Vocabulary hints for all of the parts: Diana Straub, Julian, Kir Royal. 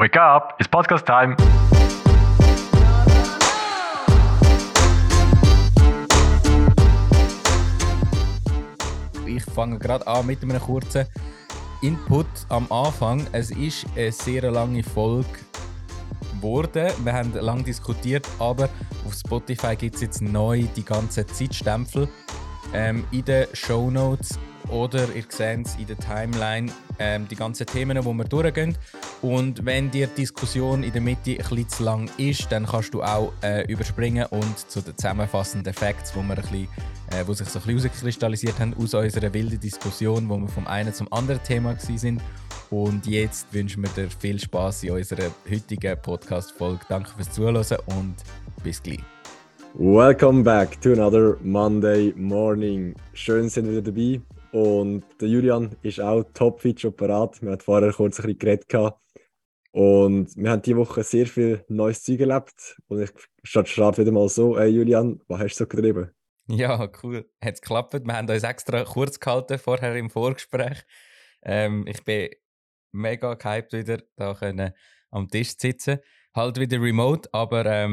Wake up, it's podcast time. Ich fange gerade an mit einem kurzen Input am Anfang. Es ist eine sehr lange Folge geworden. Wir haben lange diskutiert, aber auf Spotify gibt es jetzt neu die ganzen Zeitstempel. In den Shownotes oder ihr seht es in der Timeline, die ganzen Themen, die wir durchgehen. Und wenn dir die Diskussion in der Mitte ein bisschen zu lang ist, dann kannst du auch überspringen und zu den zusammenfassenden Facts, die sich so ein bisschen herauskristallisiert haben aus unserer wilden Diskussion, wo wir vom einen zum anderen Thema waren. Und jetzt wünschen wir dir viel Spass in unserer heutigen Podcast-Folge. Danke fürs Zuhören und bis gleich. Welcome back to another Monday morning. Schön sind wir wieder dabei. Und der Julian ist auch topfit schon parat. Wir hatten vorher kurz ein bisschen geredet. Und wir haben diese Woche sehr viel neues Zeug erlebt. Und ich starte wieder mal so: Hey Julian, was hast du so getrieben? Ja, cool. Hat es geklappt. Wir haben uns extra kurz gehalten vorher im Vorgespräch. Ich bin mega gehypt wieder, da können am Tisch sitzen. Halt wieder remote, aber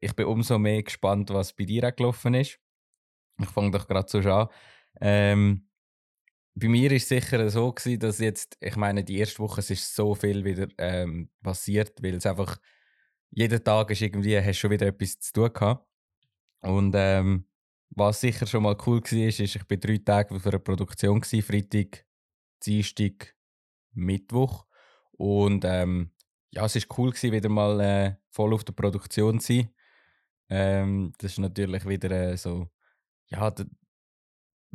ich bin umso mehr gespannt, was bei dir gelaufen ist. Ich fange doch gerade so an. Bei mir war es sicher so gewesen, dass jetzt, ich meine, die erste Woche es ist so viel wieder passiert, weil es einfach jeden Tag ist irgendwie, hast schon wieder etwas zu tun gehabt. Und was sicher schon mal cool war, ist, ich war 3 Tage für eine Produktion gewesen, Freitag, Dienstag, Mittwoch. Und ja, es war cool gewesen, wieder mal voll auf der Produktion zu sein. Das ist natürlich wieder so, ja,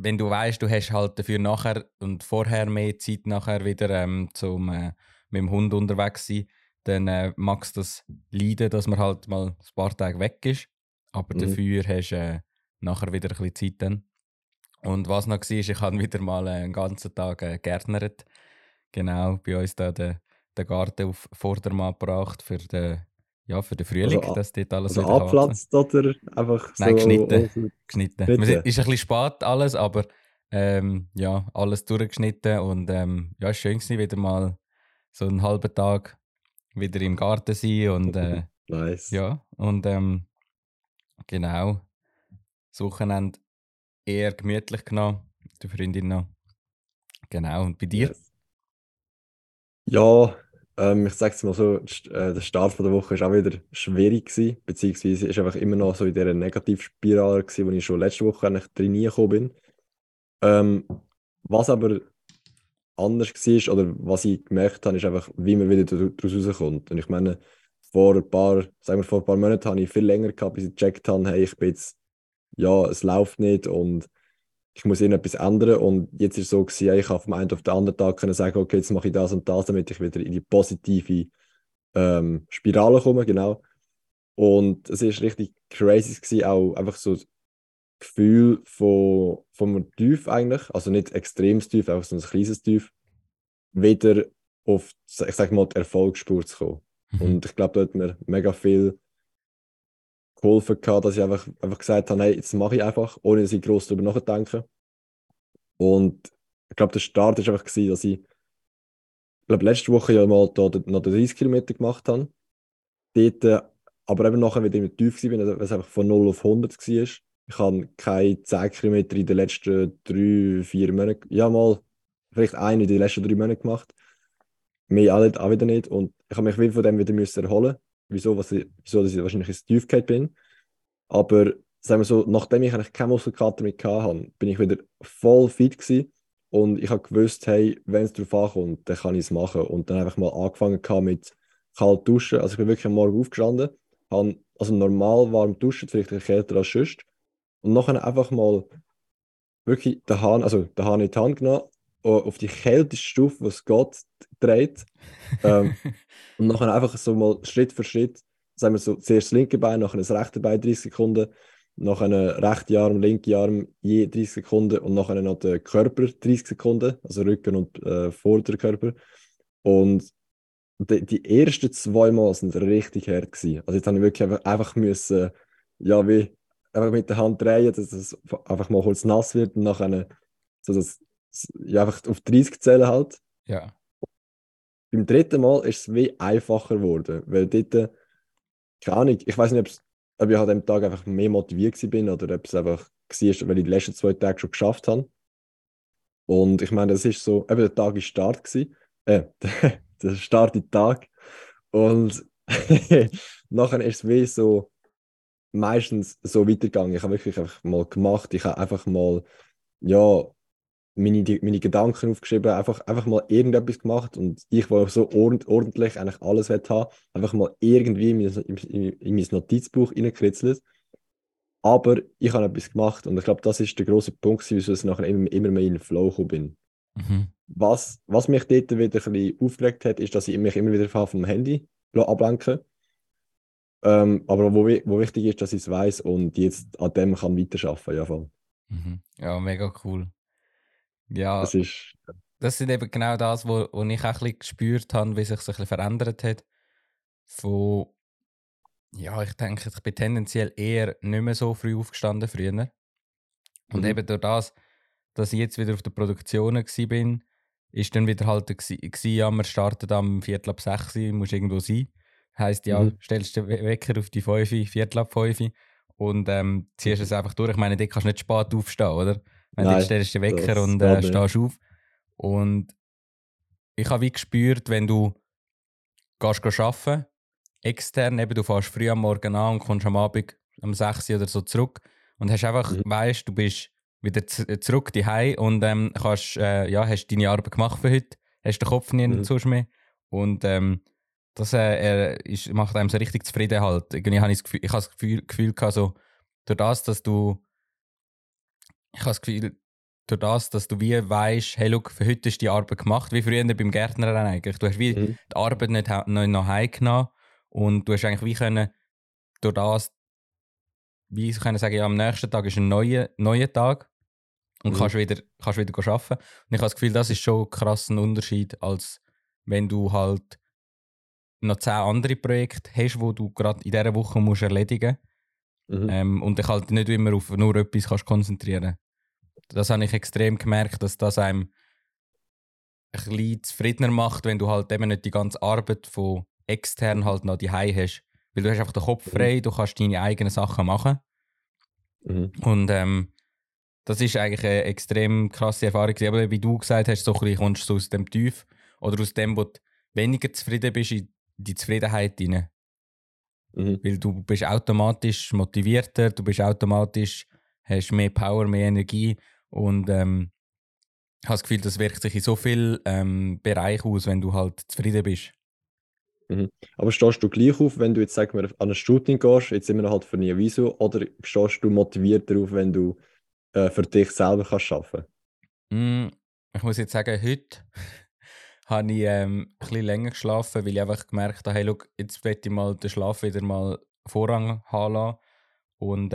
wenn du weißt, du hast halt dafür nachher und vorher mehr Zeit nachher wieder zum mit dem Hund unterwegs sein, dann magst du das leiden, dass man halt mal ein paar Tage weg ist. Aber dafür hast du nachher wieder ein bisschen Zeit dann. Und was noch war, ich habe wieder mal einen ganzen Tag gärtnert. Genau, bei uns da den Garten auf Vordermann gebracht für den Frühling, also, dass dort alles also wieder abplatzt oder einfach so? Nein, geschnitten. Es ist ein bisschen spät alles, aber ja, alles durchgeschnitten und ja, schön gewesen, wieder mal so einen halben Tag wieder im Garten sein und nice. Ja, und genau, das Wochenende eher gemütlich genommen, mit der Freundin noch. Genau, und bei dir? Yes. Ja, ich sage es mal so, der Start der Woche war auch wieder schwierig gewesen, beziehungsweise ist einfach immer noch so in dieser Negativspirale gewesen, wo ich schon letzte Woche eigentlich reingekommen bin. Was aber anders war, oder was ich gemerkt habe, ist einfach, wie man wieder daraus rauskommt. Und ich meine, vor ein paar Monaten hatte ich viel länger gehabt, bis ich gecheckt habe, hey, ich bin jetzt, ja, es läuft nicht und ich muss irgendetwas ändern. Und jetzt war es so gewesen, ich konnte vom einen auf den anderen Tag können sagen, okay, jetzt mache ich das und das, damit ich wieder in die positive Spirale komme, genau. Und es war richtig crazy gewesen, auch einfach so das Gefühl vom Tief eigentlich, also nicht extremes Tief, einfach so ein kleines Tief, wieder auf, ich sage mal, die Erfolgsspur zu kommen. Und ich glaube, da hat mir mega viel geholfen gehabt, dass ich einfach gesagt habe, hey, jetzt mache ich einfach, ohne dass ich gross darüber nachdenke. Und ich glaube, der Start war einfach gewesen, dass ich letzte Woche ja mal noch 30 Kilometer gemacht habe. Dort, aber eben nachher wieder im Tief war, weil es einfach von 0 auf 100 war. Ich habe keine 10 Kilometer in den letzten 3-4 Monaten, ja mal, vielleicht eine in den letzten 3 Monaten gemacht. Mehr auch wieder nicht. Und ich habe mich wieder von dem wieder erholen müssen. Wieso dass ich wahrscheinlich ins Tief gefallen bin. Aber sagen wir so, nachdem ich eigentlich keine Muskelkater mehr hatte, bin ich wieder voll fit gewesen. Und ich habe gewusst, hey, wenn es darauf ankommt, dann kann ich es machen. Und dann einfach mal angefangen mit kalt duschen. Also ich bin wirklich am Morgen aufgestanden, habe also normal warm duschen, vielleicht ein kälter als sonst. Und nachher einfach mal wirklich den Hahn in die Hand genommen, auf die kälteste Stufe, was Gott dreht. Und nachher einfach so mal Schritt für Schritt, sagen wir so, zuerst das linke Bein, nachher das rechte Bein 30 Sekunden, nachher rechte Arm, linke Arm je 30 Sekunden und nachher noch der Körper 30 Sekunden, also Rücken und Vorderkörper. Und die ersten 2 Mal sind richtig hart gewesen. Also jetzt habe ich wirklich einfach müssen, ja, wie einfach mit der Hand drehen, dass es einfach mal kurz nass wird und nachher so das ja, einfach auf 30 zählen halt. Ja. Beim dritten Mal ist es wie einfacher geworden, weil dort, keine Ahnung, ich weiß nicht, ob ich an dem Tag einfach mehr motiviert war oder ob es einfach war, weil ich die letzten 2 Tage schon geschafft habe. Und ich meine, das ist so, eben der Tag war Start gewesen, der Start in den Tag. Und nachher ist es wie so, meistens so weitergegangen. Ich habe wirklich einfach mal gemacht, ich habe einfach mal, ja, meine Gedanken aufgeschrieben, einfach mal irgendetwas gemacht und ich, wo so ordentlich eigentlich alles haben, einfach mal irgendwie in mein Notizbuch reingekritzelt. Aber ich habe etwas gemacht und ich glaube, das ist der grosse Punkt, wieso ich nachher immer mehr in den Flow gekommen bin. Mhm. Was mich dort wieder ein bisschen aufgeregt hat, ist, dass ich mich immer wieder vom Handy ablenke. Aber wo wichtig ist, dass ich es weiss und jetzt an dem kann weiterarbeiten, ja voll. Mhm. Ja, mega cool. Ja, das ist eben genau das, wo ich auch ein bisschen gespürt habe, wie sich so ein bisschen verändert hat. Von, ja, ich denke, ich bin tendenziell eher nicht mehr so früh aufgestanden früher. Und eben durch das, dass ich jetzt wieder auf der Produktion war, ist dann wieder halt, ja, wir starten am 5:45, musst irgendwo sein. Heisst ja, stellst den Wecker auf die 5:45 und ziehst es einfach durch. Ich meine, dort kannst du nicht spät aufstehen, oder? Wenn du stellst den Wecker und stehst auf. Und ich habe wie gespürt, wenn du gehst arbeiten, extern, eben, du fährst früh am Morgen an und kommst am Abend um 6 Uhr oder so zurück und hast einfach, weisst, du bist wieder zurück daheim und kannst, ja, hast deine Arbeit gemacht für heute, hast den Kopf nicht mehr und das macht einem so richtig zufrieden halt. Irgendwie habe ich das Gefühl gehabt, so, durch das, dass du wie weisst, hey, look, für heute ist die Arbeit gemacht, wie früher beim Gärtner eigentlich. Du hast wie die Arbeit nicht nach Hause genommen und du hast eigentlich wie können, durch das, wie können sagen, ja, am nächsten Tag ist ein neuer Tag und kannst wieder arbeiten. Und ich habe das Gefühl, das ist schon ein krasser Unterschied, als wenn du halt noch 10 andere Projekte hast, die du gerade in dieser Woche musst erledigen musst. Und dich halt nicht immer auf nur etwas kannst konzentrieren. Das habe ich extrem gemerkt, dass das einem ein bisschen zufriedener macht, wenn du halt eben nicht die ganze Arbeit von extern halt noch daheim hast. Weil du hast einfach den Kopf frei, du kannst deine eigenen Sachen machen. Und das ist eigentlich eine extrem krasse Erfahrung. Aber wie du gesagt hast, so ein bisschen kommst du aus dem Tief oder aus dem, wo du weniger zufrieden bist, in die Zufriedenheit hinein. Weil du bist automatisch motivierter, du bist automatisch, hast mehr Power, mehr Energie und hast das Gefühl, das wirkt sich in so vielen Bereichen aus, wenn du halt zufrieden bist. Aber stehst du gleich auf, wenn du jetzt, sagen wir, an ein Shooting gehst, jetzt immer noch halt für eine Wieso, oder stehst du motivierter auf, wenn du für dich selber kannst arbeiten? Ich muss jetzt sagen, heute habe ich ein bisschen länger geschlafen, weil ich einfach gemerkt habe, hey, look, jetzt möchte ich mal den Schlaf wieder mal Vorrang haben lassen und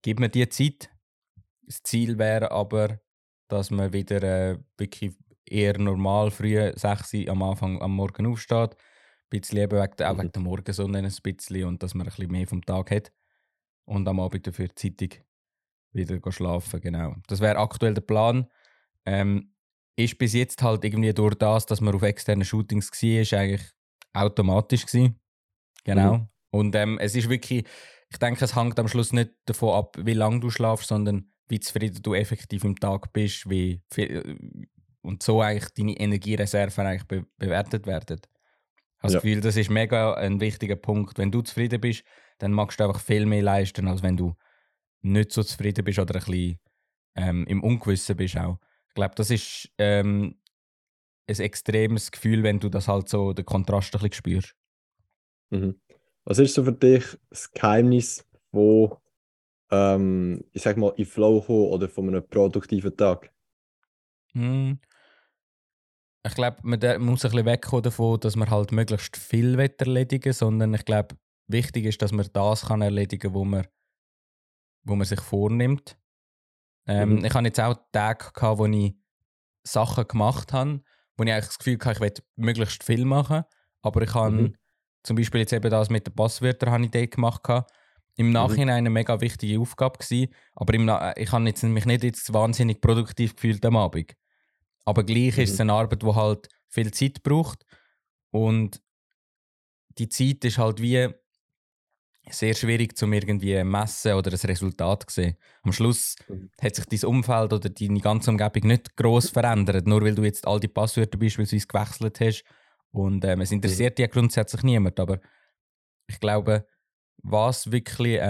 gib mir die Zeit. Das Ziel wäre aber, dass man wieder wirklich eher normal früh 6 Uhr am Anfang am Morgen aufsteht, ein bisschen eben wegen der Morgensonne ein bisschen und dass man ein bisschen mehr vom Tag hat und am Abend dafür zeitig wieder schlafen, genau. Das wäre aktuell der Plan. Ist bis jetzt halt irgendwie durch das, dass man auf externen Shootings war, eigentlich automatisch gewesen. Genau. Und es ist wirklich, ich denke, es hängt am Schluss nicht davon ab, wie lange du schlafst, sondern wie zufrieden du effektiv im Tag bist, wie viel, und so eigentlich deine Energiereserven eigentlich bewertet werden. Ich habe das Gefühl, das ist mega ein wichtiger Punkt. Wenn du zufrieden bist, dann magst du einfach viel mehr leisten, als wenn du nicht so zufrieden bist oder ein bisschen im Ungewissen bist auch. Ich glaube, das ist ein extremes Gefühl, wenn du das halt so, den Kontrast ein bisschen spürst. Was ist so für dich das Geheimnis von, ich sag mal, in Flow kommen oder von einem produktiven Tag? Ich glaube, man muss ein bisschen wegkommen davon, dass man halt möglichst viel erledigen will, sondern ich glaube, wichtig ist, dass man das kann erledigen kann, wo man sich vornimmt. Ich hatte jetzt auch Tage, wo ich Sachen gemacht habe, wo ich eigentlich das Gefühl hatte, ich will möglichst viel machen. Aber ich habe zum Beispiel jetzt eben das mit den Passwörtern habe ich dort gemacht. Im Nachhinein eine mega wichtige Aufgabe gewesen, aber ich habe jetzt mich nicht jetzt wahnsinnig produktiv gefühlt am Abend. Aber gleich ist es eine Arbeit, die halt viel Zeit braucht. Und die Zeit ist halt wie sehr schwierig, um irgendwie zu messen oder ein Resultat zu sehen. Am Schluss hat sich dein Umfeld oder deine ganze Umgebung nicht gross verändert, nur weil du jetzt all die Passwörter beispielsweise gewechselt hast. Und es interessiert dich grundsätzlich niemand. Aber ich glaube, was wirklich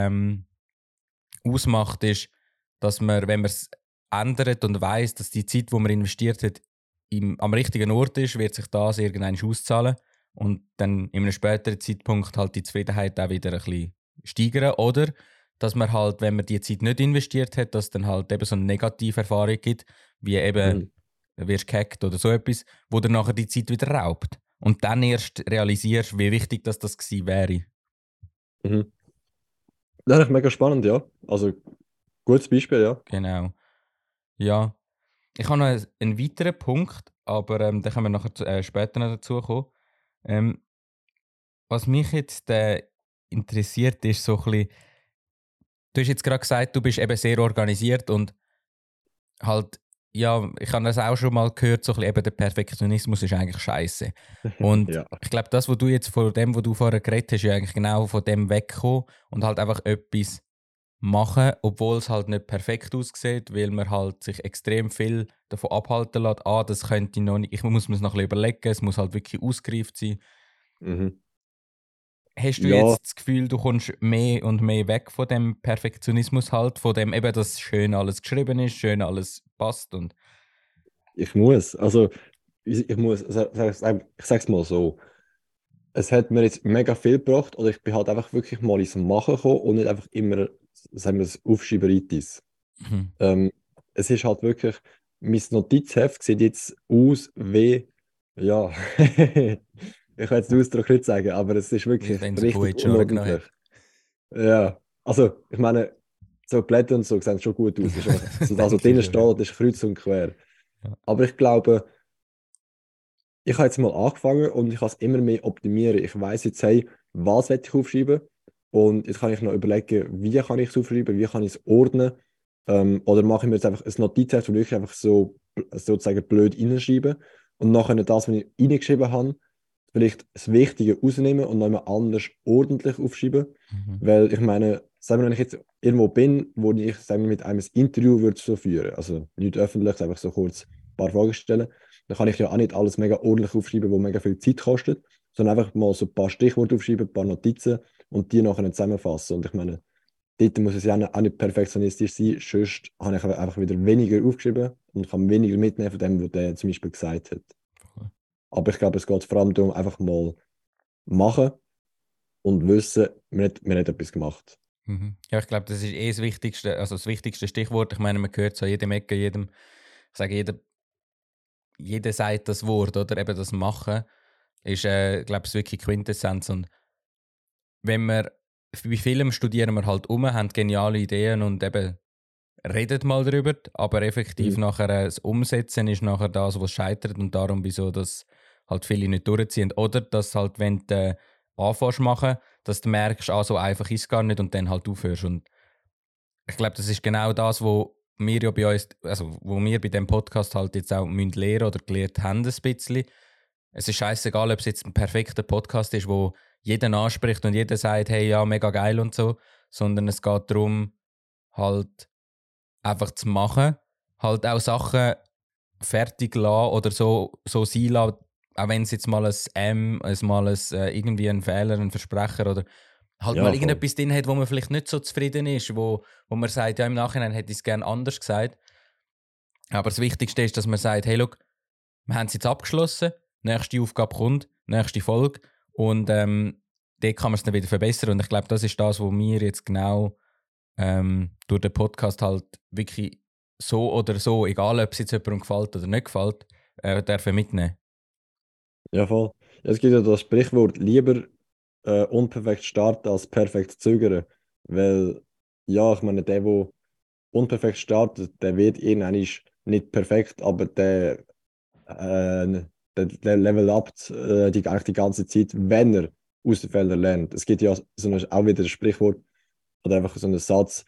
ausmacht, ist, dass man, wenn man es ändert und weiss, dass die Zeit, die man investiert hat, am richtigen Ort ist, wird sich das irgendwann auszahlen. Und dann in einem späteren Zeitpunkt halt die Zufriedenheit auch wieder ein bisschen steigern. Oder dass man halt, wenn man die Zeit nicht investiert hat, dass es dann halt eben so eine negative Erfahrung gibt, wie eben wirst gehackt oder so etwas, wo dir nachher die Zeit wieder raubt. Und dann erst realisierst, wie wichtig das gewesen wäre. Mhm. Das ist mega spannend, ja. Also, gutes Beispiel, ja. Genau. Ja. Ich habe noch einen weiteren Punkt, aber da können wir nachher später noch dazu kommen. Was mich jetzt interessiert, ist so ein bisschen, du hast jetzt gerade gesagt, du bist eben sehr organisiert und halt, ja, ich habe das auch schon mal gehört, so ein bisschen eben der Perfektionismus ist eigentlich scheiße. Und ja. Ich glaube, das, was du jetzt von dem, was du vorher geredet hast, ist ja eigentlich genau von dem weggekommen und halt einfach etwas machen, obwohl es halt nicht perfekt aussieht, weil man halt sich extrem viel davon abhalten lässt, das könnte ich noch nicht, ich muss mir es noch ein bisschen überlegen, es muss halt wirklich ausgereift sein. Mhm. Hast du jetzt das Gefühl, du kommst mehr und mehr weg von dem Perfektionismus halt, von dem eben, dass schön alles geschrieben ist, schön alles passt und... Ich sag's mal so, es hat mir jetzt mega viel gebracht oder ich bin halt einfach wirklich mal ins Machen gekommen und nicht einfach immer sagen wir das Aufschieberitis. Mhm. Es ist halt wirklich, mein Notizheft sieht jetzt aus wie, ja, ich kann jetzt den Ausdruck nicht sagen, aber es ist wirklich richtig unordentlich. Ja, also ich meine, so Blätter und so sehen schon gut aus. So das, was drinnen steht, ist kreuz und quer. Ja. Aber ich glaube, ich habe jetzt mal angefangen und ich kann es immer mehr optimieren. Ich weiss jetzt, hey, was will ich aufschreiben? Und jetzt kann ich noch überlegen, wie kann ich es aufschreiben, wie kann ich es ordnen. Oder mache ich mir jetzt einfach ein Notizheft, wo ich einfach so sozusagen blöd reinschreibe. Und nachher das, was ich reingeschrieben habe, vielleicht das Wichtige rausnehmen und nochmal anders ordentlich aufschreiben. Mhm. Weil ich meine, sagen wir, wenn ich jetzt irgendwo bin, wo ich sagen wir, mit einem ein Interview würde so führen, also nicht öffentlich, einfach so kurz ein paar Fragen stellen, dann kann ich ja auch nicht alles mega ordentlich aufschreiben, was mega viel Zeit kostet, sondern einfach mal so ein paar Stichworte aufschreiben, ein paar Notizen und die nachher zusammenfassen. Und ich meine, dort muss es ja auch nicht perfektionistisch sein, sonst habe ich einfach wieder weniger aufgeschrieben und kann weniger mitnehmen von dem, was der zum Beispiel gesagt hat. Okay. Aber ich glaube, es geht vor allem darum, einfach mal machen und wissen, man hat etwas gemacht. Mhm. Ja, ich glaube, das ist das Wichtigste, also das wichtigste Stichwort. Ich meine, man hört es an jedem Ecke, jeder sagt das Wort, oder? Eben das Machen ist, glaube ich, wirklich Quintessenz. Und wenn wir bei Filmen studieren wir halt haben geniale Ideen und eben redet mal darüber, aber effektiv nachher das Umsetzen ist nachher das, was scheitert und darum, wieso das halt viele nicht durchziehen. Oder dass halt, wenn du anfängst machen, dass du merkst, so einfach ist es gar nicht und dann halt aufhörst. Und ich glaube, das ist genau das, wo wir ja bei uns, also wo wir bei diesem Podcast halt jetzt auch lernen oder gelernt haben ein bisschen. Es ist scheißegal, ob es jetzt ein perfekter Podcast ist, wo jeden anspricht und jeder sagt, hey, ja, mega geil und so, sondern es geht darum, halt einfach zu machen, halt auch Sachen fertig lassen oder so sein lassen, auch wenn es jetzt mal ein Fehler, ein Versprecher oder halt mal irgendetwas drin hat, wo man vielleicht nicht so zufrieden ist, wo man sagt, ja, im Nachhinein hätte ich es gerne anders gesagt. Aber das Wichtigste ist, dass man sagt, hey, look, wir haben es jetzt abgeschlossen, nächste Aufgabe kommt, nächste Folge. Und dort kann man es dann wieder verbessern. Und ich glaube, das ist das, was wir jetzt genau durch den Podcast halt wirklich so oder so, egal ob es jetzt jemandem gefällt oder nicht gefällt, dürfen mitnehmen. Ja, voll. Es gibt ja das Sprichwort, lieber unperfekt starten als perfekt zögern. Weil, ja, ich meine, der unperfekt startet, der wird irgendwann nicht perfekt, aber der Level up die ganze Zeit, wenn er aus den Fehlern lernt. Es gibt ja auch wieder ein Sprichwort oder einfach so einen Satz.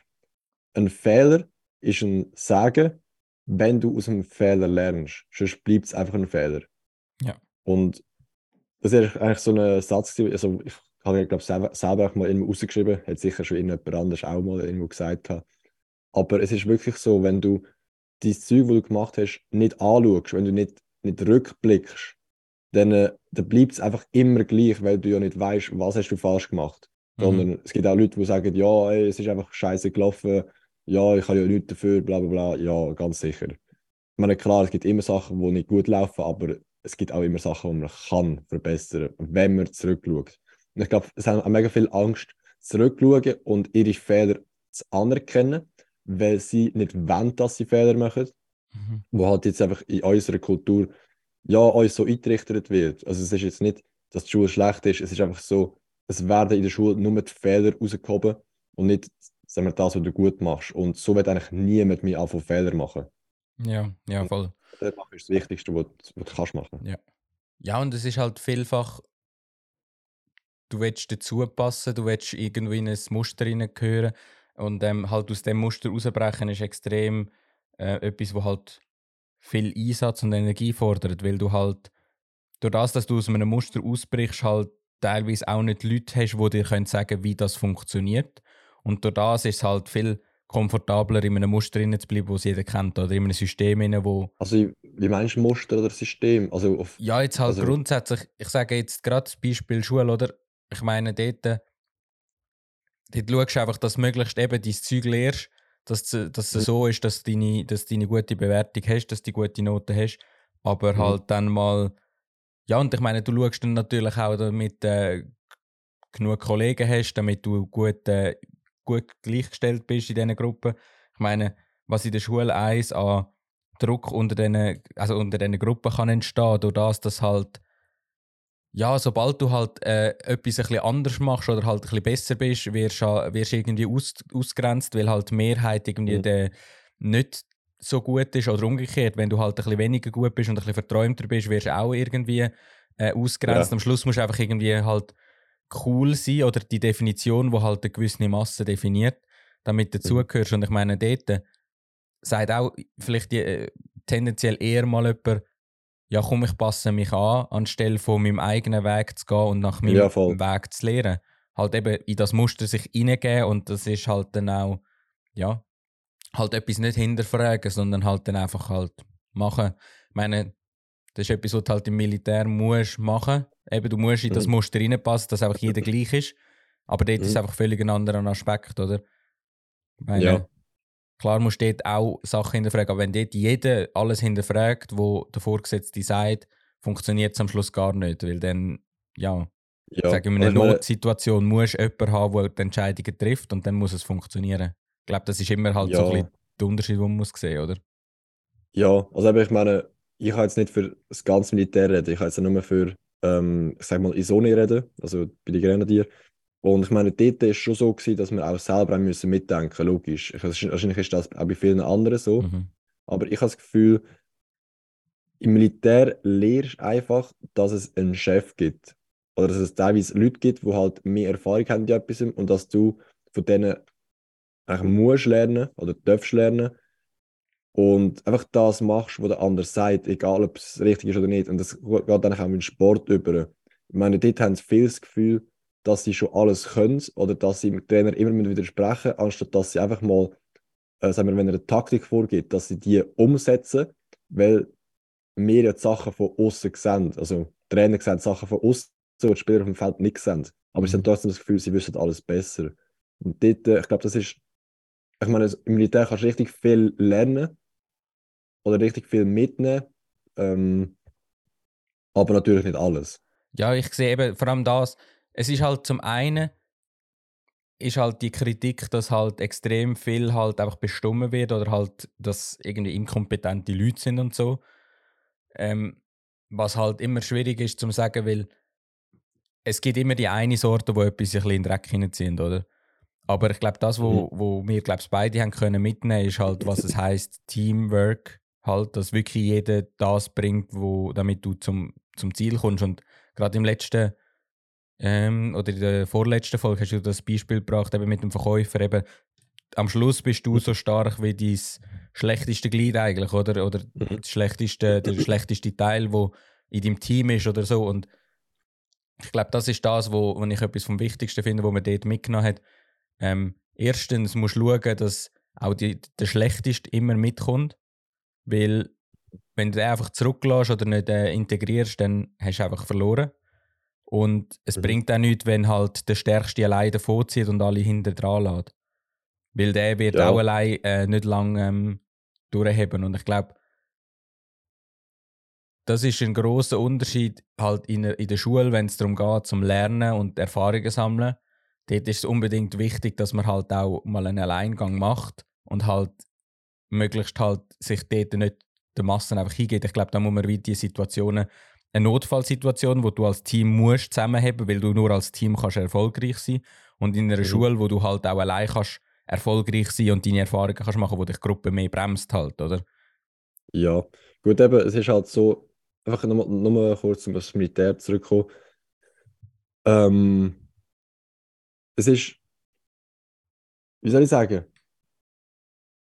Ein Fehler ist ein Sagen, wenn du aus einem Fehler lernst. Sonst bleibt es einfach ein Fehler. Ja. Und Das ist eigentlich so ein Satz, also ich habe ihn, glaube ich, selber auch mal irgendwo rausgeschrieben, hat sicher schon irgendjemand anders auch mal irgendwo gesagt. Aber es ist wirklich so, wenn du dein Zeug, das du gemacht hast, nicht anschaust, wenn du nicht rückblickst, dann bleibt es einfach immer gleich, weil du ja nicht weißt, was hast du falsch gemacht. Sondern es gibt auch Leute, die sagen, ja, ey, es ist einfach scheiße gelaufen, ja, ich habe ja nichts dafür, bla bla bla, ja, ganz sicher. Ich meine, klar, es gibt immer Sachen, die nicht gut laufen, aber es gibt auch immer Sachen, die man kann verbessern, wenn man zurückschaut. Und ich glaube, es haben auch mega viel Angst, zurückzuschauen und ihre Fehler zu anerkennen, weil sie nicht wollen, dass sie Fehler machen, wo halt jetzt einfach in unserer Kultur ja, uns so eingerichtet wird. Also es ist jetzt nicht, dass die Schule schlecht ist, es ist einfach so, es werden in der Schule nur die Fehler rausgehoben und nicht, sagen wir, das, was du gut machst. Und so wird eigentlich niemand mehr anfangen, Fehler machen. Ja, voll. Das ist das Wichtigste, was du kannst machen. Ja, und es ist halt vielfach, du willst dazu passen, du willst irgendwie in ein Muster hineingehören und halt aus dem Muster rausbrechen ist extrem etwas, was halt viel Einsatz und Energie fordert, weil du halt durch das, dass du aus einem Muster ausbrichst, halt teilweise auch nicht Leute hast, die dir sagen können, wie das funktioniert. Und durch das ist es halt viel komfortabler, in einem Muster zu bleiben, das jeder kennt, oder in einem System, wo... Also wie meinst du Muster oder System? Also auf, ja, jetzt halt also grundsätzlich, ich sage jetzt gerade das Beispiel Schule, oder? Ich meine, dort schaust du einfach, dass du möglichst eben dein Zeug lehrst, dass es so ist, dass du deine gute Bewertung hast, dass du gute Noten hast, aber halt dann mal... Ja, und ich meine, du schaust dann natürlich auch, damit du genug Kollegen hast, damit du gut gleichgestellt bist in diesen Gruppen. Ich meine, was in der Schule 1 an Druck unter diesen Gruppen kann entstehen, durch das, dass halt, ja, sobald du halt etwas ein bisschen anders machst oder halt ein bisschen besser bist, wirst du irgendwie ausgrenzt, weil halt die Mehrheit irgendwie nicht so gut ist oder umgekehrt, wenn du halt ein bisschen weniger gut bist und ein bisschen verträumter bist, wirst du auch irgendwie ausgrenzt. Ja. Am Schluss musst du einfach irgendwie halt cool sein oder die Definition, die halt eine gewisse Masse definiert, damit du dazugehörst. Und ich meine, dort sagt auch vielleicht tendenziell eher mal jemand, ja komm, ich passe mich an, anstelle von meinem eigenen Weg zu gehen und nach meinem Weg zu lernen. Halt eben in das Muster sich hineingeben und das ist halt dann auch, ja, halt etwas nicht hinterfragen, sondern halt dann einfach halt machen. Ich meine, das ist etwas, was du halt im Militär musst machen. Eben, du musst in das Muster reinpassen, dass einfach jeder gleich ist. Aber dort ist es einfach völlig ein anderer Aspekt, oder? Ich meine, klar musst du dort auch Sachen hinterfragen, aber wenn dort jeder alles hinterfragt, was der Vorgesetzte sagt, funktioniert es am Schluss gar nicht, weil dann, sagen wir, in einer Notsituation musst du jemanden haben, der die Entscheidungen trifft und dann muss es funktionieren. Ich glaube, das ist immer halt so ein bisschen der Unterschied, den man muss sehen, oder? Ja, also ich meine, ich kann jetzt nicht für das ganze Militär reden, ich kann jetzt nur für, ich sag mal, Isoni reden, also bei den Grenadieren. Und ich meine, dort war es schon so gewesen, dass wir auch selber müssen mitdenken, logisch. Wahrscheinlich ist das auch bei vielen anderen so. Aber ich habe das Gefühl, im Militär lernst du einfach, dass es einen Chef gibt. Oder dass es teilweise Leute gibt, die halt mehr Erfahrung haben in etwas und dass du von denen musst lernen oder darfst lernen und einfach das machst, was der andere sagt, egal ob es richtig ist oder nicht. Und das geht dann auch in den Sport über. Ich meine, dort haben sie viel das Gefühl, dass sie schon alles können oder dass sie dem Trainer immer widersprechen, anstatt dass sie einfach mal, sagen wir, wenn er eine Taktik vorgibt, dass sie die umsetzen, weil wir ja die Sachen von außen sehen. Also die Trainer sehen Sachen von außen, die Spieler auf dem Feld nicht sehen. Aber sie haben trotzdem das Gefühl, sie wissen alles besser. Und dort, ich glaube, das ist, ich meine, im Militär kannst du richtig viel lernen oder richtig viel mitnehmen, aber natürlich nicht alles. Ja, ich sehe eben vor allem das, es ist halt zum einen ist halt die Kritik, dass halt extrem viel halt einfach bestimmt wird oder halt, dass irgendwie inkompetente Leute sind und so. Was halt immer schwierig ist zu sagen, weil es gibt immer die eine Sorte, die etwas ein bisschen in den Dreck hineinziehen, oder? Aber ich glaube, das, wo wir glaub, beide haben können mitnehmen, ist halt, was es heisst, Teamwork. Halt, dass wirklich jeder das bringt, damit du zum Ziel kommst. Und gerade im letzten oder in der vorletzten Folge hast du das Beispiel gebracht, eben mit dem Verkäufer. Eben, am Schluss bist du so stark wie dein schlechteste Glied eigentlich, oder der schlechteste Teil, der in deinem Team ist oder so. Und Ich glaube, das ist das, wo ich etwas vom Wichtigsten finde, was man dort mitgenommen hat. Erstens musst du schauen, dass auch der Schlechteste immer mitkommt. Weil, wenn du den einfach zurücklässt oder nicht integrierst, dann hast du einfach verloren. Und es bringt auch nichts, wenn halt der Stärkste alleine vorzieht und alle hinten dran lässt. Weil der wird auch allein nicht lange durchheben. Und ich glaube, das ist ein grosser Unterschied halt in der Schule, wenn es darum geht, zum Lernen und Erfahrungen sammeln. Dort ist es unbedingt wichtig, dass man halt auch mal einen Alleingang macht und halt möglichst halt sich dort nicht der Massen einfach hingeht. Ich glaube, da muss man wie die Situationen, eine Notfallsituation, wo du als Team musst zusammenheben, weil du nur als Team kannst erfolgreich sein. Und in einer Schule, wo du halt auch allein kannst erfolgreich sein und deine Erfahrungen kannst machen, wo dich die Gruppe mehr bremst halt, oder? Ja, gut, eben, es ist halt so, einfach nochmal kurz um das Militär zurückkommen. Es ist, wie soll ich sagen,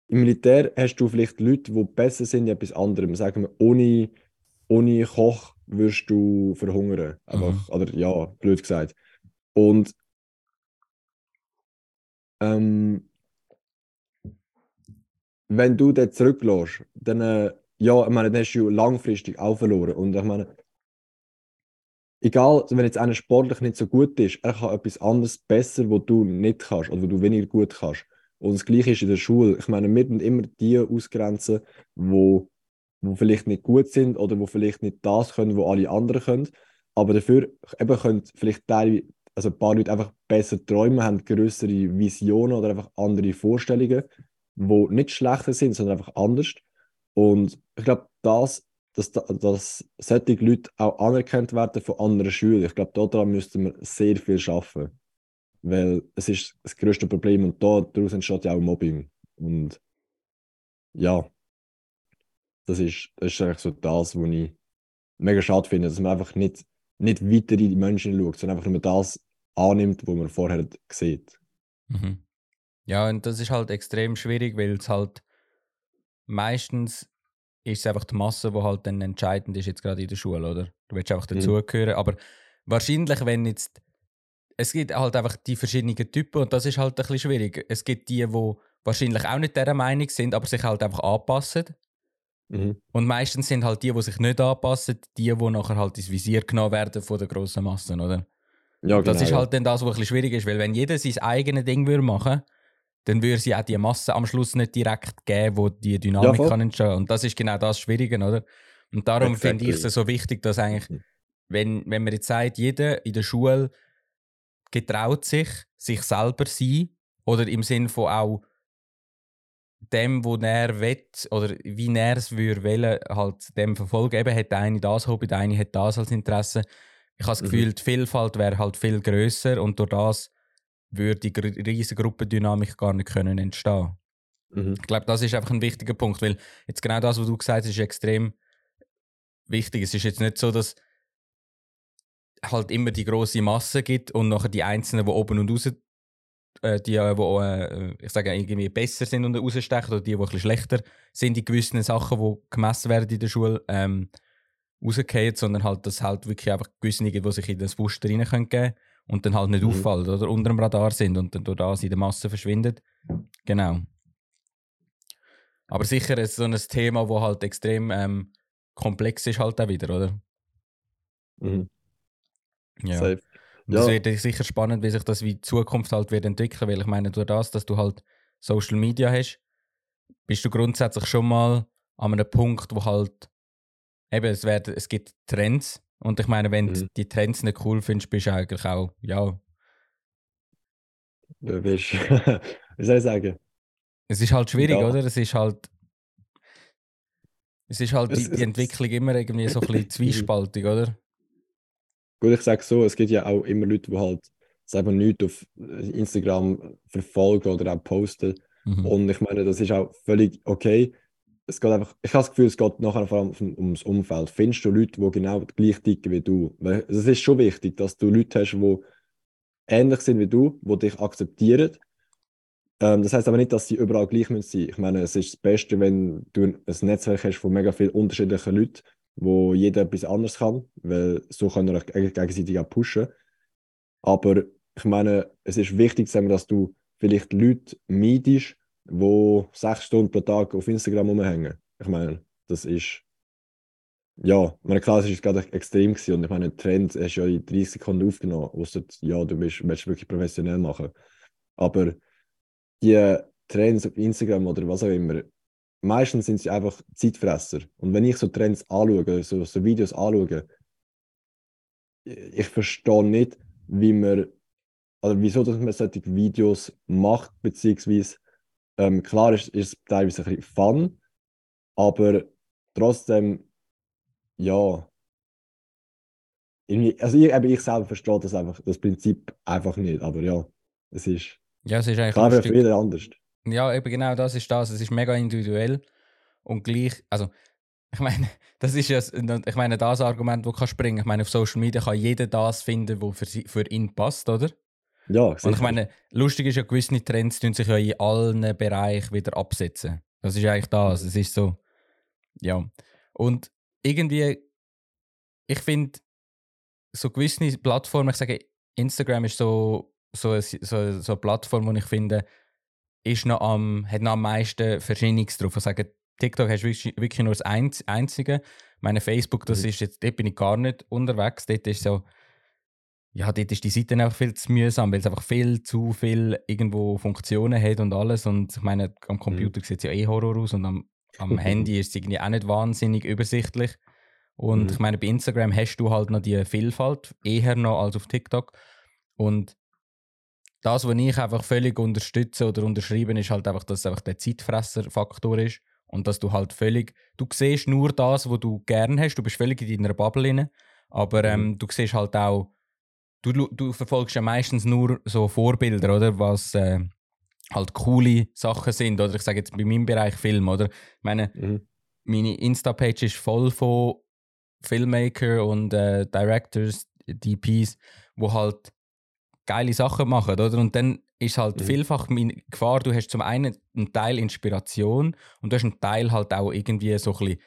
im Militär hast du vielleicht Leute, die besser sind in etwas anderem. Sagen wir, ohne Koch wirst du verhungern. Einfach, oder ja, blöd gesagt. Und wenn du dort zurücklässt, dann, ich meine, dann hast du langfristig auch verloren. Und ich meine, egal, wenn jetzt einer sportlich nicht so gut ist, er kann etwas anderes besser, wo du nicht kannst oder wo du weniger gut kannst. Und das Gleiche ist in der Schule. Ich meine, wir müssen immer die ausgrenzen, die vielleicht nicht gut sind oder die vielleicht nicht das können, was alle anderen können. Aber dafür eben können vielleicht ein paar Leute einfach besser träumen, haben größere Visionen oder einfach andere Vorstellungen, die nicht schlechter sind, sondern einfach anders. Und ich glaube, dass solche Leute auch anerkannt werden von anderen Schülern. Ich glaube, daran müssten wir sehr viel arbeiten. Weil es ist das größte Problem und daraus entsteht ja auch Mobbing. Und ja, das ist eigentlich so das, was ich mega schade finde, dass man einfach nicht weiter in die Menschen schaut, sondern einfach nur das annimmt, was man vorher sieht. Mhm. Ja, und das ist halt extrem schwierig, weil es halt meistens ist es einfach die Masse, die halt dann entscheidend ist, jetzt gerade in der Schule, oder? Du willst einfach dazugehören, aber wahrscheinlich, wenn jetzt es gibt halt einfach die verschiedenen Typen und das ist halt ein bisschen schwierig. Es gibt die, die wahrscheinlich auch nicht dieser Meinung sind, aber sich halt einfach anpassen. Mhm. Und meistens sind halt die sich nicht anpassen, die nachher halt ins Visier genommen werden von der grossen Masse, oder? Ja, genau, das ist halt dann das, was ein bisschen schwierig ist, weil wenn jeder sein eigenes Ding machen würde, dann würde sie auch die Masse am Schluss nicht direkt geben, wo die Dynamik kann entstehen. Und das ist genau das Schwierige, oder? Und darum finde ich es so wichtig, dass eigentlich, wenn man jetzt sagt, jeder in der Schule getraut sich selber sein oder im Sinne von auch dem, wo er will oder wie er es will, halt dem verfolgen. Eben hat der eine das Hobby, der eine hat das als Interesse. Ich habe das Gefühl, die Vielfalt wäre halt viel grösser und durch das würde die riesige Gruppendynamik gar nicht können entstehen. Mhm. Ich glaube, das ist einfach ein wichtiger Punkt, weil jetzt genau das, was du gesagt hast, ist extrem wichtig. Es ist jetzt nicht so, dass halt immer die grosse Masse gibt und nachher die Einzelnen, die oben und raus, ich sage irgendwie besser sind und rausstechen oder die ein bisschen schlechter sind in gewissen Sachen, die gemessen werden in der Schule, rausgehen, sondern halt, dass halt wirklich einfach gewisse, die sich in das Fuster rein geben können und dann halt nicht auffallen oder unter dem Radar sind und dann durch das in der Masse verschwindet. Genau. Aber sicher ist so ein Thema, das halt extrem komplex ist halt auch wieder, oder? Mhm. Ja, safe. Das wird sicher spannend, wie sich das wie die Zukunft halt wird entwickeln, weil ich meine, durch das, dass du halt Social Media hast, bist du grundsätzlich schon mal an einem Punkt, wo halt eben, es gibt Trends und ich meine, wenn du die Trends nicht cool findest, bist du eigentlich auch, du bist, wie soll ich sagen? Es ist halt schwierig, oder? Es ist halt die Entwicklung immer irgendwie so ein bisschen zwiespaltig, oder? Gut, ich sage so, es gibt ja auch immer Leute, die halt selber nichts auf Instagram verfolgen oder auch posten. Mhm. Und ich meine, das ist auch völlig okay. Es geht einfach, ich habe das Gefühl, es geht nachher vor allem ums Umfeld. Findest du Leute, die genau gleich ticken wie du? Weil es ist schon wichtig, dass du Leute hast, die ähnlich sind wie du, die dich akzeptieren. Das heisst aber nicht, dass sie überall gleich sein müssen. Ich meine, es ist das Beste, wenn du ein Netzwerk hast von mega vielen unterschiedlichen Leuten, wo jeder etwas anderes kann, weil so können wir euch gegenseitig auch pushen. Aber ich meine, es ist wichtig, dass du vielleicht Leute meidest, die 6 Stunden pro Tag auf Instagram rumhängen. Ich meine, das ist... Ja, meine Klasse war gerade extrem gewesen. Und ich meine, Trend hast du ja in 30 Sekunden aufgenommen, ausser ja, du willst wirklich professionell machen. Aber die Trends auf Instagram oder was auch immer, meistens sind sie einfach Zeitfresser. Und wenn ich so Trends anschaue, so Videos anschaue, ich verstehe nicht, wie man, also wieso dass man solche Videos macht, beziehungsweise klar ist es teilweise ein bisschen Fun, aber trotzdem, ja, irgendwie, also ich selber verstehe das einfach, das Prinzip einfach nicht, aber ja, es ist, ja, es ist eigentlich klar, für jeden anders. Ja, eben genau das, es ist mega individuell und gleich, also ich meine, das ist ja, ich meine, das Argument, das kann springen, ich meine, auf Social Media kann jeder das finden, was für ihn passt, oder? Ja, sicher. Und ich meine, lustig ist ja, gewisse Trends tun sich ja in allen Bereichen wieder absetzen. Das ist eigentlich das, es ist so, ja. Und irgendwie, ich finde, so gewisse Plattformen, ich sage, Instagram ist so eine Plattform, die ich finde, hat noch am meisten Verschiedenes drauf. Ich sage, TikTok hast du wirklich nur das Einzige. Meine Facebook, das ist jetzt, dort bin ich gar nicht unterwegs. Dort ist so, ja, dort ist die Seite einfach viel zu mühsam, weil es einfach viel zu viel irgendwo Funktionen hat und alles. Und ich meine, am Computer sieht es ja eh Horror aus und am Handy ist es irgendwie auch nicht wahnsinnig übersichtlich. Und ich meine, bei Instagram hast du halt noch die Vielfalt, eher noch als auf TikTok. Und das, was ich einfach völlig unterstütze oder unterschreibe, ist halt einfach, dass es einfach der Zeitfresser-Faktor ist. Und dass du halt völlig, du siehst nur das, was du gerne hast, du bist völlig in deiner Bubble drin, aber du siehst halt auch, du verfolgst ja meistens nur so Vorbilder, oder, was halt coole Sachen sind, oder ich sage jetzt bei meinem Bereich Film, oder, ich meine, meine Insta-Page ist voll von Filmmaker und Directors, DPs, die halt geile Sachen machen, oder, und dann ist halt vielfach meine Gefahr, du hast zum einen einen Teil Inspiration und du hast einen Teil halt auch irgendwie so ein bisschen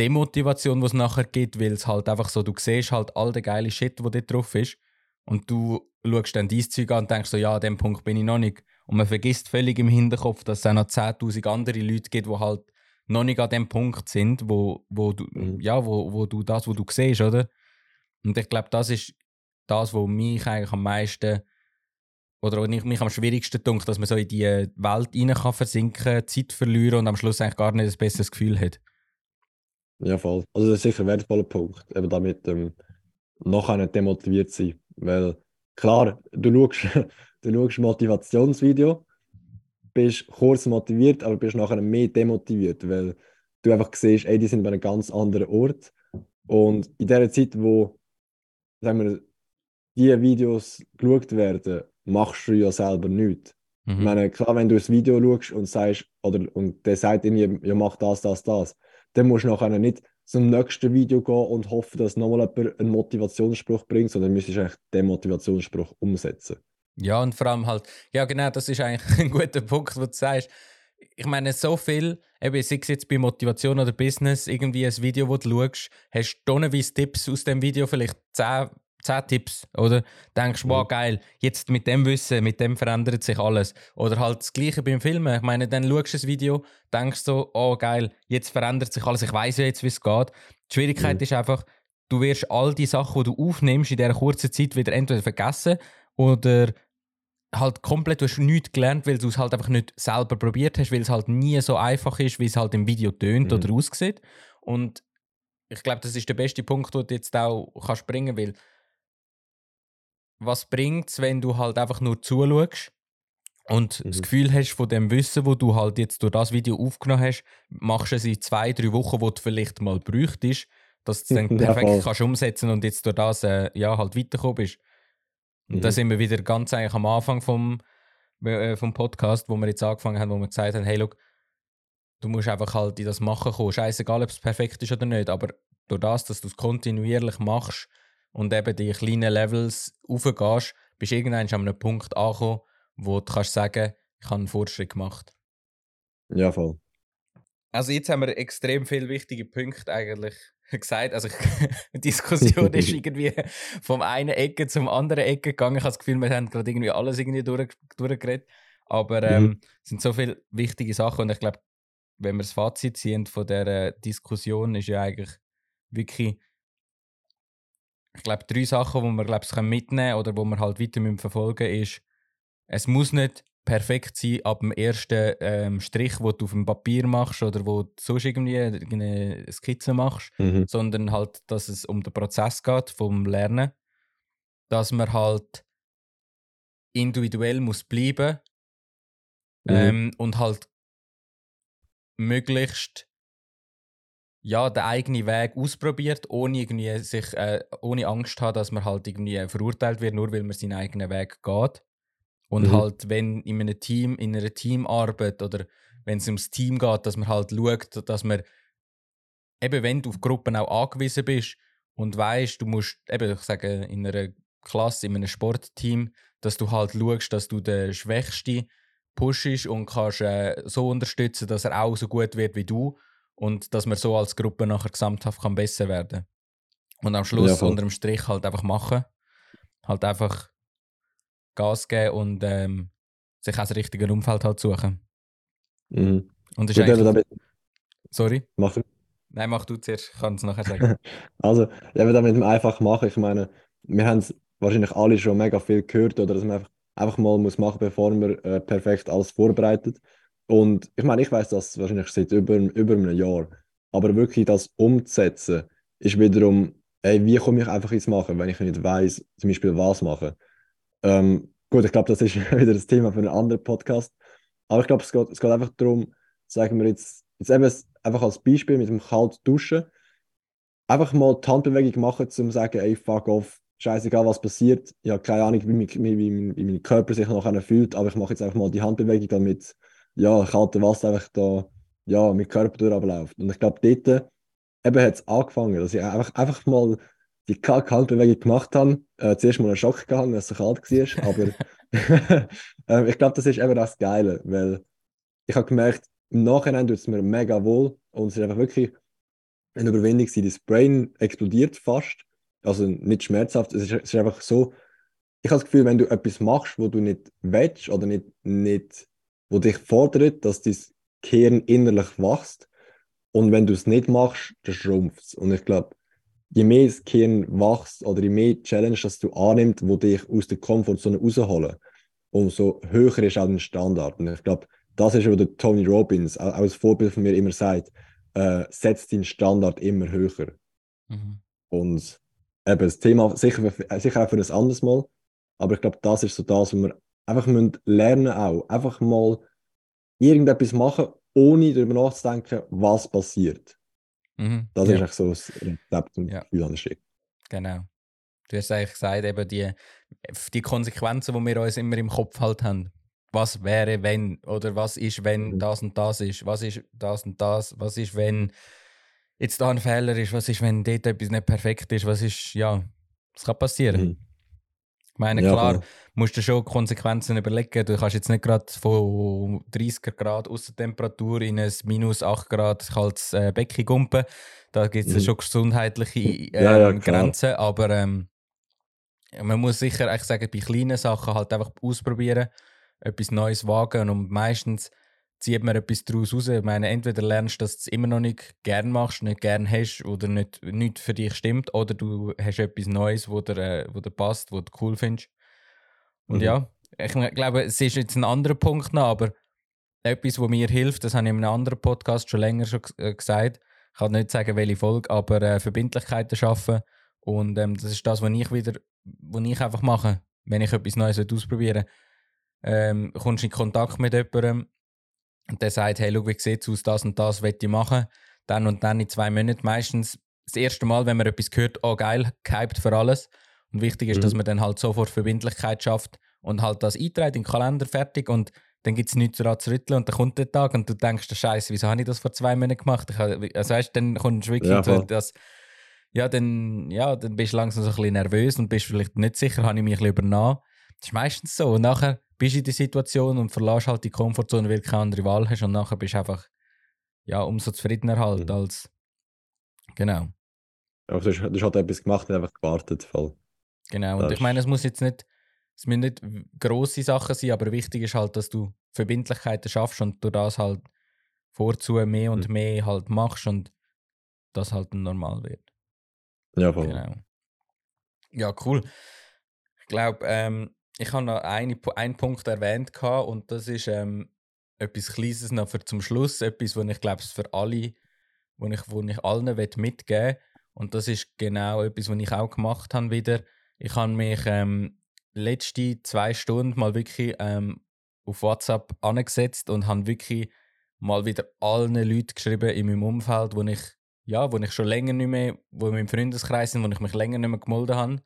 Demotivation, die es nachher gibt, weil es halt einfach so, du siehst halt all den geilen Shit, der dort drauf ist und du schaust dann dein Zeug an und denkst so, ja, an dem Punkt bin ich noch nicht. Und man vergisst völlig im Hinterkopf, dass es auch noch 10'000 andere Leute gibt, die halt noch nicht an dem Punkt sind, wo du siehst, oder? Und ich glaube, das ist das, was mich eigentlich am meisten... Oder mich am schwierigsten denkt, dass man so in die Welt rein kann versinken, Zeit verlieren und am Schluss eigentlich gar nicht ein besseres Gefühl hat. Ja, voll. Also das ist sicher ein wertvoller Punkt, eben damit nachher nicht demotiviert sein. Weil klar, du schaust Motivationsvideo, bist kurz motiviert, aber bist nachher mehr demotiviert, weil du einfach siehst, ey, die sind bei einem ganz anderen Ort. Und in der Zeit, wo, sagen wir, diese Videos geschaut werden, machst du ja selber nichts. Ich meine, klar, wenn du ein Video schaust und sagst, und der sagt irgendwie, ja, mach das, dann musst du nachher nicht zum nächsten Video gehen und hoffen, dass nochmal jemand einen Motivationsspruch bringt, sondern müsstest du eigentlich den Motivationsspruch umsetzen. Ja, und vor allem halt, ja genau, das ist eigentlich ein guter Punkt, wo du sagst, ich meine, so viel, eben, sei es jetzt bei Motivation oder Business, irgendwie ein Video, das du schaust, hast du tonnenweise Tipps aus dem Video, vielleicht 10 Tipps, oder? Denkst, wow, geil, jetzt mit dem Wissen, mit dem verändert sich alles. Oder halt das Gleiche beim Filmen. Ich meine, dann schaust du das Video, denkst so, oh geil, jetzt verändert sich alles, ich weiss ja jetzt, wie es geht. Die Schwierigkeit ist einfach, du wirst all die Sachen, die du aufnimmst, in dieser kurzen Zeit wieder entweder vergessen oder halt komplett, du hast nichts gelernt, weil du es halt einfach nicht selber probiert hast, weil es halt nie so einfach ist, wie es halt im Video tönt oder aussieht. Und ich glaube, das ist der beste Punkt, wo du jetzt auch springen kannst, weil was bringt es, wenn du halt einfach nur zuschaust und das Gefühl hast von dem Wissen, das du halt jetzt durch das Video aufgenommen hast, machst du es in 2-3 Wochen, wo du vielleicht mal bräuchtest, dass du es dann perfekt kannst umsetzen und jetzt durch das halt weitergekommen bist. Und da sind wir wieder ganz eigentlich am Anfang vom Podcast, wo wir jetzt angefangen haben, wo wir gesagt haben, hey, look, du musst einfach halt in das Machen kommen. Scheißegal, ob es perfekt ist oder nicht, aber durch das, dass du es kontinuierlich machst, und eben die kleinen Levels hochgehst, bist du irgendwann an einem Punkt angekommen, wo du kannst sagen, ich habe einen Fortschritt gemacht. Ja, voll. Also jetzt haben wir extrem viele wichtige Punkte eigentlich gesagt, also die Diskussion ist irgendwie vom einen Ecke zum anderen Ecke gegangen. Ich habe das Gefühl, wir haben gerade irgendwie alles irgendwie durchgeredet. Aber es sind so viele wichtige Sachen und ich glaube, wenn wir das Fazit ziehen von dieser Diskussion, ist ja eigentlich wirklich, ich glaube, 3 Sachen, die wir glaube ich mitnehmen können oder die wir halt weiter verfolgen müssen, ist, es muss nicht perfekt sein ab dem ersten Strich, den du auf dem Papier machst oder wo du sonst irgendwie eine Skizze machst, sondern halt, dass es um den Prozess geht, vom Lernen, dass man halt individuell muss bleiben und halt möglichst ja, den eigenen Weg ausprobiert, ohne irgendwie sich, ohne Angst haben, dass man halt irgendwie verurteilt wird, nur weil man seinen eigenen Weg geht. Und halt, wenn in einem Team, in einer Teamarbeit oder wenn es ums Team geht, dass man halt schaut, dass man eben, wenn du auf Gruppen auch angewiesen bist und weißt, du musst eben, ich sage, in einer Klasse, in einem Sportteam, dass du halt schaust, dass du den Schwächsten pushst und kannst so unterstützen, dass er auch so gut wird wie du und dass man so als Gruppe nachher gesamthaft kann besser werden. Und am Schluss unter dem Strich halt einfach machen. Halt einfach Gas geben und sich auch das richtige Umfeld halt suchen. Und das ist eigentlich... Sorry? Mach du? Nein, mach du zuerst. Ich kann es nachher sagen. Also, wenn wir das mit dem einfach machen, ich meine, wir haben es wahrscheinlich alle schon mega viel gehört oder dass man einfach mal muss machen, bevor man perfekt alles vorbereitet. Und ich meine, ich weiss das wahrscheinlich seit über einem Jahr. Aber wirklich das Umsetzen ist wiederum, ey, wie komme ich einfach ins Machen, wenn ich nicht weiss, zum Beispiel was machen. Gut, ich glaube, das ist wieder das Thema für einen anderen Podcast. Aber ich glaube, es geht einfach darum, sagen wir jetzt eben einfach als Beispiel mit dem kalten Duschen, einfach mal die Handbewegung machen, um zu sagen, ey, fuck off, scheißegal, was passiert. Ich habe keine Ahnung, wie mein Körper sich nachher fühlt, aber ich mache jetzt einfach mal die Handbewegung, damit ja, kaltes Wasser einfach da, ja, mein Körper durchabläuft. Und ich glaube, dort eben hat es angefangen, dass ich einfach mal die Handbewegung gemacht haben, zuerst mal einen Schock gehabt, weil es so kalt war, aber ich glaube, das ist eben das Geile, weil ich habe gemerkt, im Nachhinein tut es mir mega wohl und es ist einfach wirklich eine Überwindung gewesen. Das Brain explodiert fast, also nicht schmerzhaft, es ist einfach so, ich habe das Gefühl, wenn du etwas machst, wo du nicht willst oder nicht wo dich fordert, dass dein Gehirn innerlich wächst und wenn du es nicht machst, dann schrumpft es und ich glaube, je mehr das Gehirn wächst oder je mehr Challenge, dass du annimmst, die dich aus der Komfortzone rausholen, umso höher ist auch der Standard. Und ich glaube, das ist, was der Tony Robbins, auch als Vorbild von mir, immer sagt, setz deinen Standard immer höher. Und eben das Thema sicher auch für ein anderes Mal, aber ich glaube, das ist so das, was wir einfach lernen müssen auch. Einfach mal irgendetwas machen, ohne darüber nachzudenken, was passiert. Das ist eigentlich so das Rezept und Gefühl an der Stelle. Genau. Du hast eigentlich gesagt, eben die Konsequenzen, die wir uns immer im Kopf halt haben. Was wäre, wenn? Oder was ist, wenn das und das ist? Was ist das und das? Was ist, wenn jetzt da ein Fehler ist? Was ist, wenn dort etwas nicht perfekt ist? Was ist, ja, das kann passieren. Ich meine, klar, musst du schon Konsequenzen überlegen. Du kannst jetzt nicht gerade von 30 Grad Aussentemperatur in ein minus 8 Grad kaltes Becken gumpen. Da gibt es schon gesundheitliche Grenzen. Aber man muss sicher, ich sage, bei kleinen Sachen halt einfach ausprobieren, etwas Neues wagen. Und meistens zieht man etwas daraus raus. Ich meine, entweder lernst du, dass du es immer noch nicht gern machst, nicht gern hast oder nicht für dich stimmt, oder du hast etwas Neues, wo dir passt, wo du cool findest. Und ja, ich glaube, es ist jetzt ein anderer Punkt noch, aber etwas, was mir hilft, das habe ich in einem anderen Podcast schon länger gesagt. Ich kann nicht sagen, welche Folge, aber Verbindlichkeiten schaffen. Und das ist das, was ich einfach mache, wenn ich etwas Neues ausprobieren will. Kommst du in Kontakt mit jemandem und der sagt, hey, schau, wie sieht es aus, das und das will ich machen. Dann und dann in 2 Monaten. Meistens das erste Mal, wenn man etwas hört, oh geil, gehypt für alles. Und wichtig ist, dass man dann halt sofort Verbindlichkeit schafft und halt das einträgt in den Kalender, fertig, und dann gibt es nichts daran zu rütteln und dann kommt der Tag und du denkst, Scheiße, wieso habe ich das vor 2 Monaten gemacht? Also weißt, dann kommst du wirklich dann bist du langsam so ein bisschen nervös und bist vielleicht nicht sicher, habe ich mich ein bisschen übernommen. Das ist meistens so. Und nachher bist du in der Situation und verlässt halt die Komfortzone, weil du keine andere Wahl hast, und nachher bist du einfach umso zufriedener halt als... Genau. Aber du hast halt etwas gemacht und einfach gewartet. Voll. Genau, und ich meine, es müssen nicht grosse Sachen sein, aber wichtig ist halt, dass du Verbindlichkeiten schaffst und du das halt vorzu mehr und mehr halt machst und das halt normal wird. Ja, voll. Genau. Ja, cool. Ich glaube, ich habe noch einen Punkt erwähnt und das ist etwas Kleines noch für zum Schluss, etwas, was ich glaube, für alle, wo ich allen mitgeben will. Und das ist genau etwas, was ich auch gemacht habe wieder. Ich habe mich letzte 2 Stunden mal wirklich auf WhatsApp angesetzt und habe wirklich mal wieder allen Leuten geschrieben in meinem Umfeld, wo ich schon länger nicht mehr, wo in meinem Freundeskreis sind, wo ich mich länger nicht mehr gemeldet habe.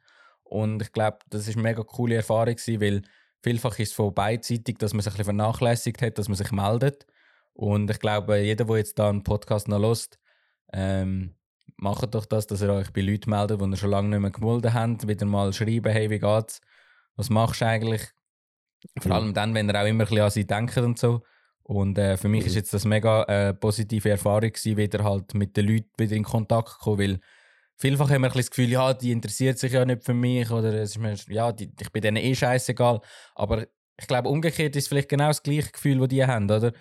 Und ich glaube, das war eine mega coole Erfahrung, weil vielfach ist es von beidseitig, dass man sich ein bisschen vernachlässigt hat, dass man sich meldet. Und ich glaube, jeder, der jetzt da einen Podcast noch hört, macht doch das, dass ihr euch bei Leuten meldet, die ihr schon lange nicht mehr gemeldet habt, wieder mal schreiben, hey, wie geht's? Was machst du eigentlich? Vor allem dann, wenn ihr auch immer ein bisschen an sie denkt und so. Und für mich ist jetzt das mega positive Erfahrung gewesen, wieder halt mit den Leuten wieder in Kontakt zu kommen, weil vielfach haben wir ein bisschen das Gefühl, ja, die interessiert sich ja nicht für mich oder es ist mir, ja, ich bin denen eh scheißegal. Aber ich glaube, umgekehrt ist vielleicht genau das gleiche Gefühl, das die haben, oder?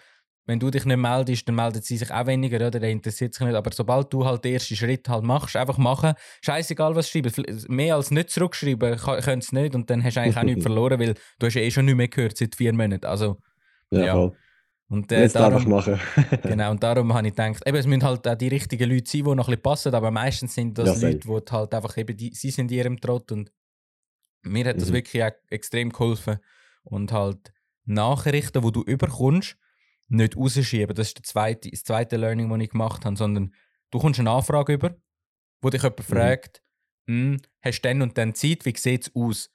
Wenn du dich nicht meldest, dann melden sie sich auch weniger, oder? Der interessiert sich nicht. Aber sobald du halt den ersten Schritt halt machst, einfach machen, scheißegal was schreiben. Mehr als nicht zurückschreiben können sie nicht und dann hast du eigentlich auch nichts verloren, weil du hast ja eh schon nichts mehr gehört seit 4 Monaten. Also, ja. Und, jetzt darum, darf ich machen. Genau, und darum habe ich gedacht, eben, es müssen halt auch die richtigen Leute sein, die noch ein bisschen passen, aber meistens sind das Leute, die halt einfach eben, sie sind in ihrem Trott und mir hat das wirklich auch extrem geholfen. Und halt Nachrichten, die du überkommst, nicht rausschieben, das ist das zweite Learning, das ich gemacht habe, sondern du kommst eine Anfrage über, wo dich jemand fragt, hast du dann und dann Zeit, wie sieht es aus?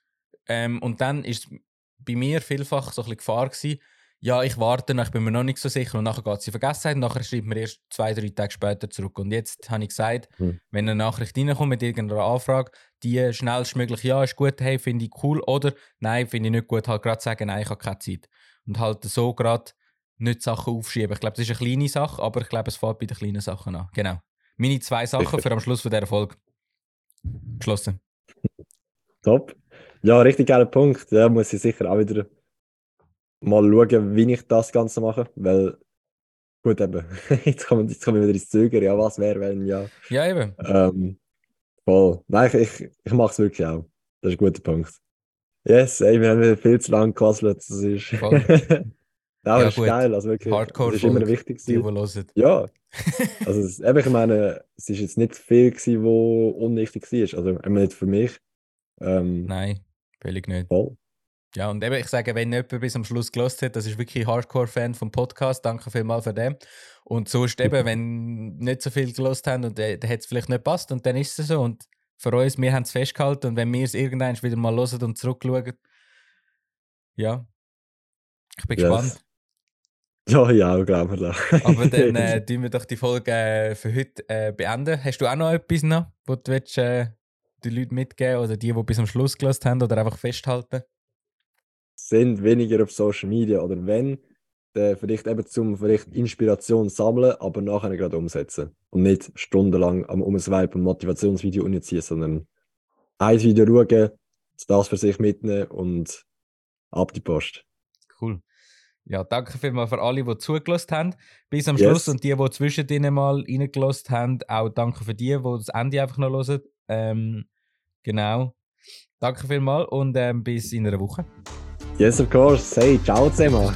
Und dann ist bei mir vielfach so ein bisschen Gefahr gewesen, ja, ich warte, ich bin mir noch nicht so sicher und nachher geht es in Vergessenheit und nachher schreibt man erst 2-3 Tage später zurück. Und jetzt habe ich gesagt, wenn eine Nachricht reinkommt mit irgendeiner Anfrage, die schnellstmöglich, ja, ist gut, hey, finde ich cool, oder nein, finde ich nicht gut, halt gerade sagen, nein, ich habe keine Zeit. Und halt so gerade nicht Sachen aufschieben. Ich glaube, das ist eine kleine Sache, aber ich glaube, es fällt bei den kleinen Sachen an. Genau. Meine 2 Sachen für am Schluss von dieser Folge. Geschlossen. Top. Ja, richtig geiler Punkt. Da muss ich sicher auch wieder mal schauen, wie ich das Ganze mache, weil gut eben, jetzt kommen wir wieder ins Zögern, ja, was wäre, wenn, ja. Ja, eben. Voll. Nein, ich mache es wirklich auch. Das ist ein guter Punkt. Yes, ey, wir haben wieder viel zu lang gequasselt, das ist... Voll. Ja, ist gut. Geil, also wirklich, Hardcore, das ist immer wichtig gewesen. Ja, also ich meine, es ist jetzt nicht viel gewesen, was unwichtig war, also immer nicht für mich. Nein, völlig nicht. Voll. Ja, und eben, ich sage, wenn jemand bis am Schluss gehört hat, das ist wirklich Hardcore-Fan vom Podcast, danke vielmals für den. Und sonst eben, wenn nicht so viel gehört haben und dann hat es vielleicht nicht gepasst und dann ist es so. Und für uns, wir haben es festgehalten und wenn wir es irgendwann wieder mal hören und zurückschauen, ja, ich bin gespannt. Ja, glaube ich. Aber dann tun wir doch die Folge für heute beenden. Hast du auch noch etwas, was du willst, den Leuten mitgeben oder die bis am Schluss gehört haben oder einfach festhalten? Sind weniger auf Social Media oder wenn, vielleicht eben vielleicht Inspiration sammeln, aber nachher gerade umsetzen. Und nicht stundenlang am Umswipen und Motivationsvideo reinziehen, sondern ein Video schauen, das für sich mitnehmen und ab die Post. Cool. Ja, danke vielmals für alle, die zugelassen haben. Bis am Schluss und die zwischendrin mal reingelassen haben, auch danke für die das Ende einfach noch hören. Genau. Danke vielmals und bis in einer Woche. Yes, of course. Hey, ciao zusammen.